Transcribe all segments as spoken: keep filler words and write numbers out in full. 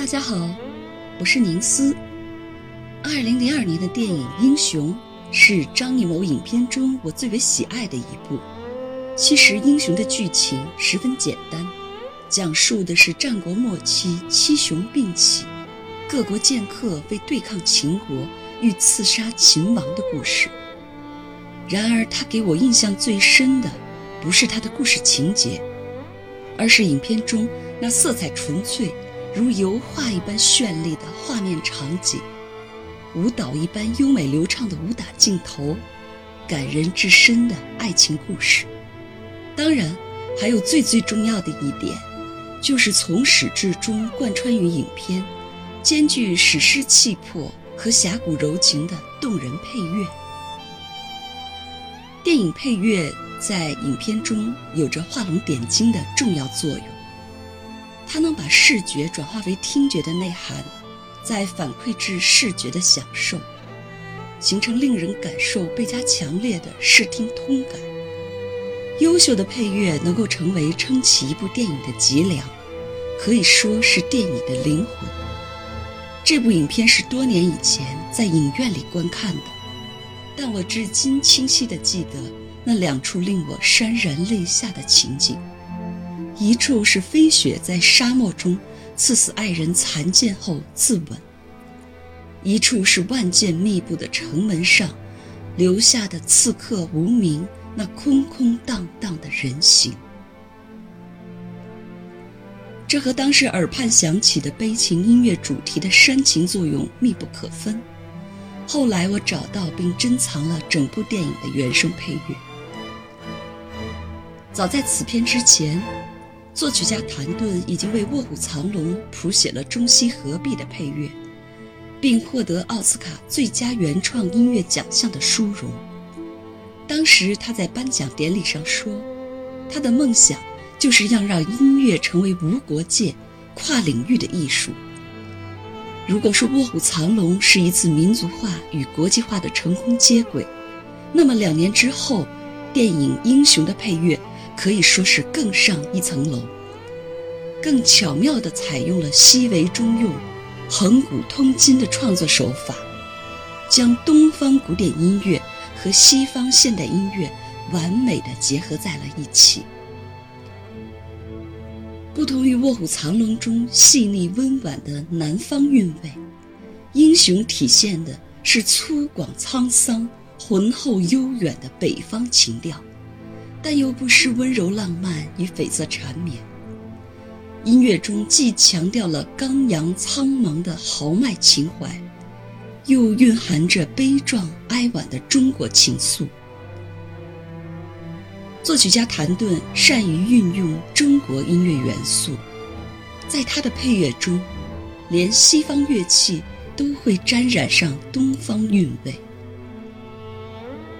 大家好，我是宁思。二零零二年的电影《英雄》是张艺谋影片中我最为喜爱的一部。其实《英雄》的剧情十分简单，讲述的是战国末期七雄并起，各国剑客为对抗秦国欲刺杀秦王的故事。然而他给我印象最深的不是他的故事情节，而是影片中那色彩纯粹如油画一般绚丽的画面场景，舞蹈一般优美流畅的武打镜头，感人至深的爱情故事。当然还有最最重要的一点，就是从始至终贯穿于影片，兼具史诗气魄和侠骨柔情的动人配乐。电影配乐在影片中有着画龙点睛的重要作用，它能把视觉转化为听觉的内涵，再反馈至视觉的享受，形成令人感受倍加强烈的视听通感。优秀的配乐能够成为撑起一部电影的脊梁，可以说是电影的灵魂。这部影片是多年以前在影院里观看的，但我至今清晰地记得那两处令我潸然泪下的情景。一处是飞雪在沙漠中刺死爱人残剑后自刎，一处是万箭密布的城门上留下的刺客无名那空空荡荡的人形。这和当时耳畔响起的悲情音乐主题的煽情作用密不可分。后来我找到并珍藏了整部电影的原声配乐。早在此片之前，作曲家谭盾已经为《卧虎藏龙》谱写了中西合璧的配乐，并获得奥斯卡最佳原创音乐奖项的殊荣。当时他在颁奖典礼上说，他的梦想就是要让音乐成为无国界、跨领域的艺术。如果说《卧虎藏龙》是一次民族化与国际化的成功接轨，那么两年之后，电影《英雄》的配乐可以说是更上一层楼，更巧妙地采用了西为中用、横古通今的创作手法，将东方古典音乐和西方现代音乐完美地结合在了一起。不同于《卧虎藏龙》中细腻温婉的南方韵味，《英雄》体现的是粗犷沧桑、浑厚悠远的北方情调，但又不失温柔浪漫与悱恻缠绵。音乐中既强调了刚扬苍茫的豪迈情怀，又蕴含着悲壮哀婉的中国情愫。作曲家谭盾善于运用中国音乐元素，在他的配乐中，连西方乐器都会沾染上东方韵味。《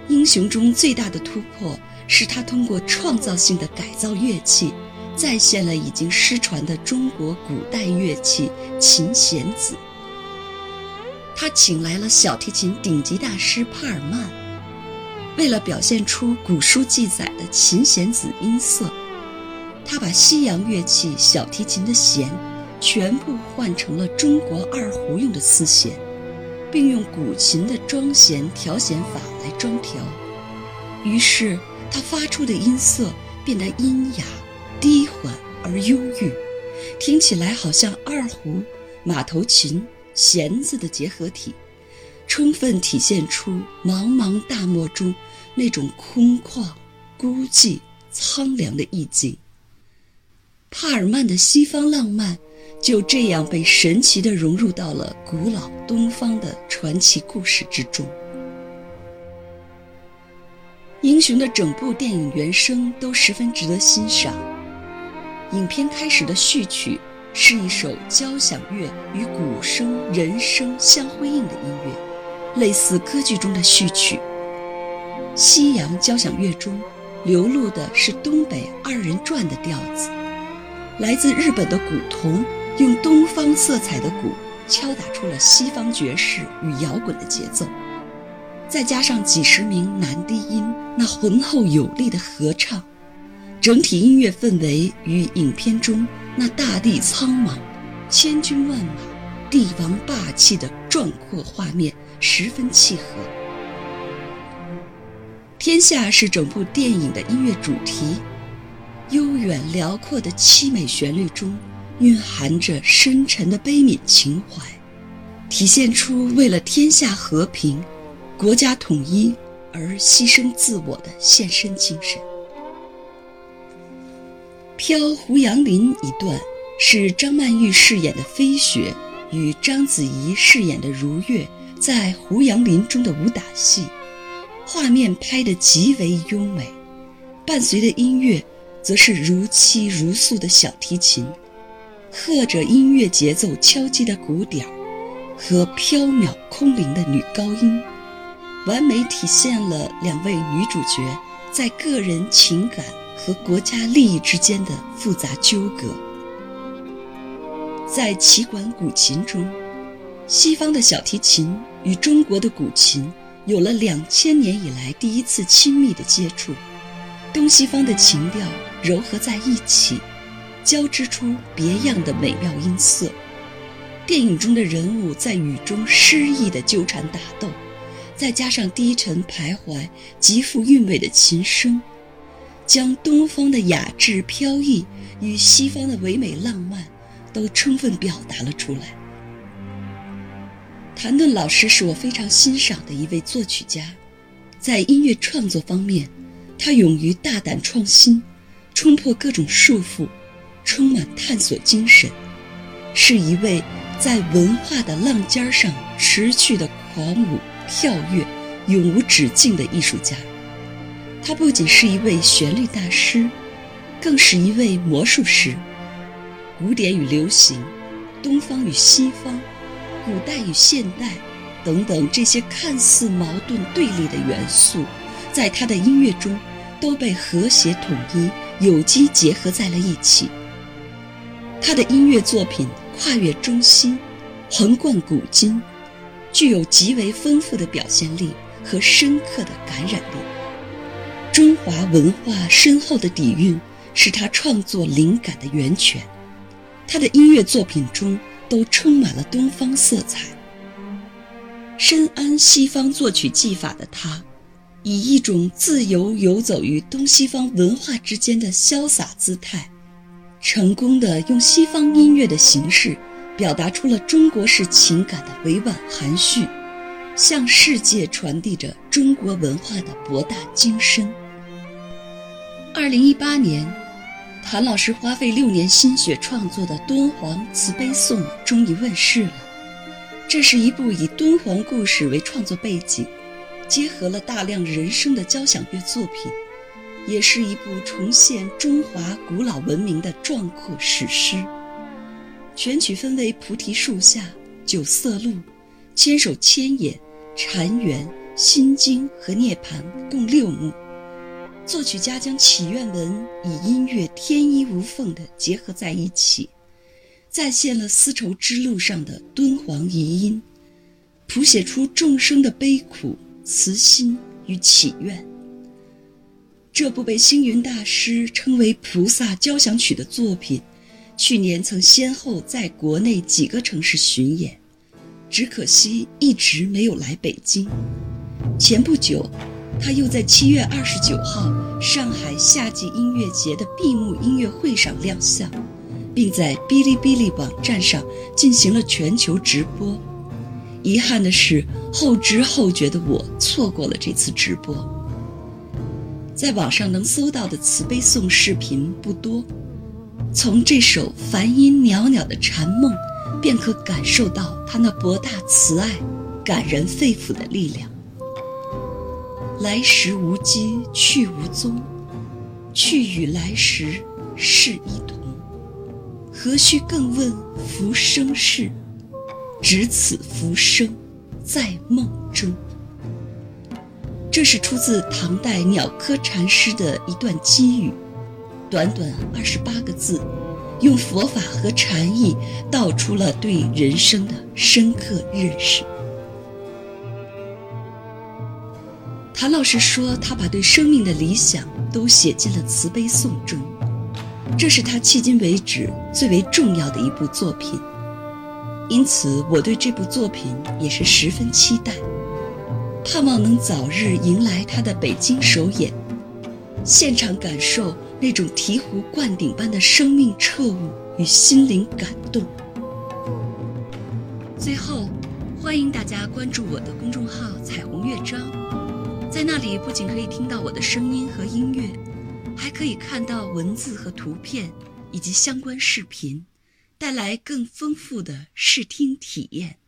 英雄》中最大的突破是他通过创造性的改造乐器，再现了已经失传的中国古代乐器琴弦子。他请来了小提琴顶级大师帕尔曼，为了表现出古书记载的琴弦子音色，他把西洋乐器小提琴的弦全部换成了中国二胡用的丝弦，并用古琴的装弦调弦法来装调，于是它发出的音色变得阴雅、低缓而忧郁，听起来好像二胡、马头琴、弦子的结合体，充分体现出茫茫大漠中那种空旷、孤寂、苍凉的意境。帕尔曼的西方浪漫就这样被神奇地融入到了古老东方的传奇故事之中。英雄的整部电影原声都十分值得欣赏。影片开始的序曲是一首交响乐与鼓声、人声相辉映的音乐，类似歌剧中的序曲。西洋交响乐中流露的是东北二人转的调子，来自日本的古铜用东方色彩的鼓敲打出了西方爵士与摇滚的节奏，再加上几十名男低音那浑厚有力的合唱，整体音乐氛围与影片中那大地苍茫、千军万马、帝王霸气的壮阔画面十分契合。天下是整部电影的音乐主题，悠远辽阔的凄美旋律中蕴含着深沉的悲悯情怀，体现出为了天下和平、国家统一而牺牲自我的献身精神。飘胡杨林一段是张曼玉饰演的飞雪与章子怡饰演的如月在胡杨林中的武打戏，画面拍得极为优美，伴随的音乐则是如泣如诉的小提琴，和着音乐节奏敲击的鼓点和飘渺空灵的女高音，完美体现了两位女主角在个人情感和国家利益之间的复杂纠葛。在旗管古琴中，西方的小提琴与中国的古琴有了两千年以来第一次亲密的接触，东西方的情调糅合在一起，交织出别样的美妙音色。电影中的人物在雨中诗意的纠缠打斗，再加上低沉徘徊极富韵味的琴声，将东方的雅致飘逸与西方的唯美浪漫都充分表达了出来。谭盾老师是我非常欣赏的一位作曲家，在音乐创作方面，他勇于大胆创新，冲破各种束缚，充满探索精神，是一位在文化的浪尖上持续的狂舞、跳跃、永无止境的艺术家。他不仅是一位旋律大师，更是一位魔术师。古典与流行，东方与西方，古代与现代等等，这些看似矛盾对立的元素在他的音乐中都被和谐统一、有机结合在了一起。他的音乐作品跨越中西，横贯古今，具有极为丰富的表现力和深刻的感染力。中华文化深厚的底蕴是他创作灵感的源泉，他的音乐作品中都充满了东方色彩。深谙西方作曲技法的他，以一种自由游走于东西方文化之间的潇洒姿态，成功地用西方音乐的形式表达出了中国式情感的委婉含蓄，向世界传递着中国文化的博大精深。二零一八年，谭老师花费六年心血创作的《敦煌慈悲颂》终于问世了。这是一部以敦煌故事为创作背景，结合了大量人声的交响乐作品，也是一部重现中华古老文明的壮阔史诗。全曲分为菩提树下、九色鹿、千手千眼、禅园、心经和涅槃共六幕。作曲家将祈愿文以音乐天衣无缝地结合在一起，再现了丝绸之路上的敦煌遗音，谱写出众生的悲苦、慈心与祈愿。这部被星云大师称为菩萨交响曲的作品，去年曾先后在国内几个城市巡演，只可惜一直没有来北京。前不久，他又在七月二十九号上海夏季音乐节的闭幕音乐会上亮相，并在哔哩哔哩网站上进行了全球直播。遗憾的是，后知后觉的我错过了这次直播。在网上能搜到的慈悲颂视频不多，从这首梵音袅袅的禅梦便可感受到他那博大慈爱、感人肺腑的力量。来时无迹去无踪，去与来时是一同，何须更问浮生事，只此浮生在梦中。这是出自唐代鸟窠禅师的一段偈语，短短二十八个字，用佛法和禅意道出了对人生的深刻认识。谭老师说，他把对生命的理想都写进了《慈悲颂》中，这是他迄今为止最为重要的一部作品，因此我对这部作品也是十分期待，盼望能早日迎来他的北京首演，现场感受那种醍醐灌顶般的生命彻悟与心灵感动。最后，欢迎大家关注我的公众号彩虹乐章，在那里不仅可以听到我的声音和音乐，还可以看到文字和图片以及相关视频，带来更丰富的视听体验。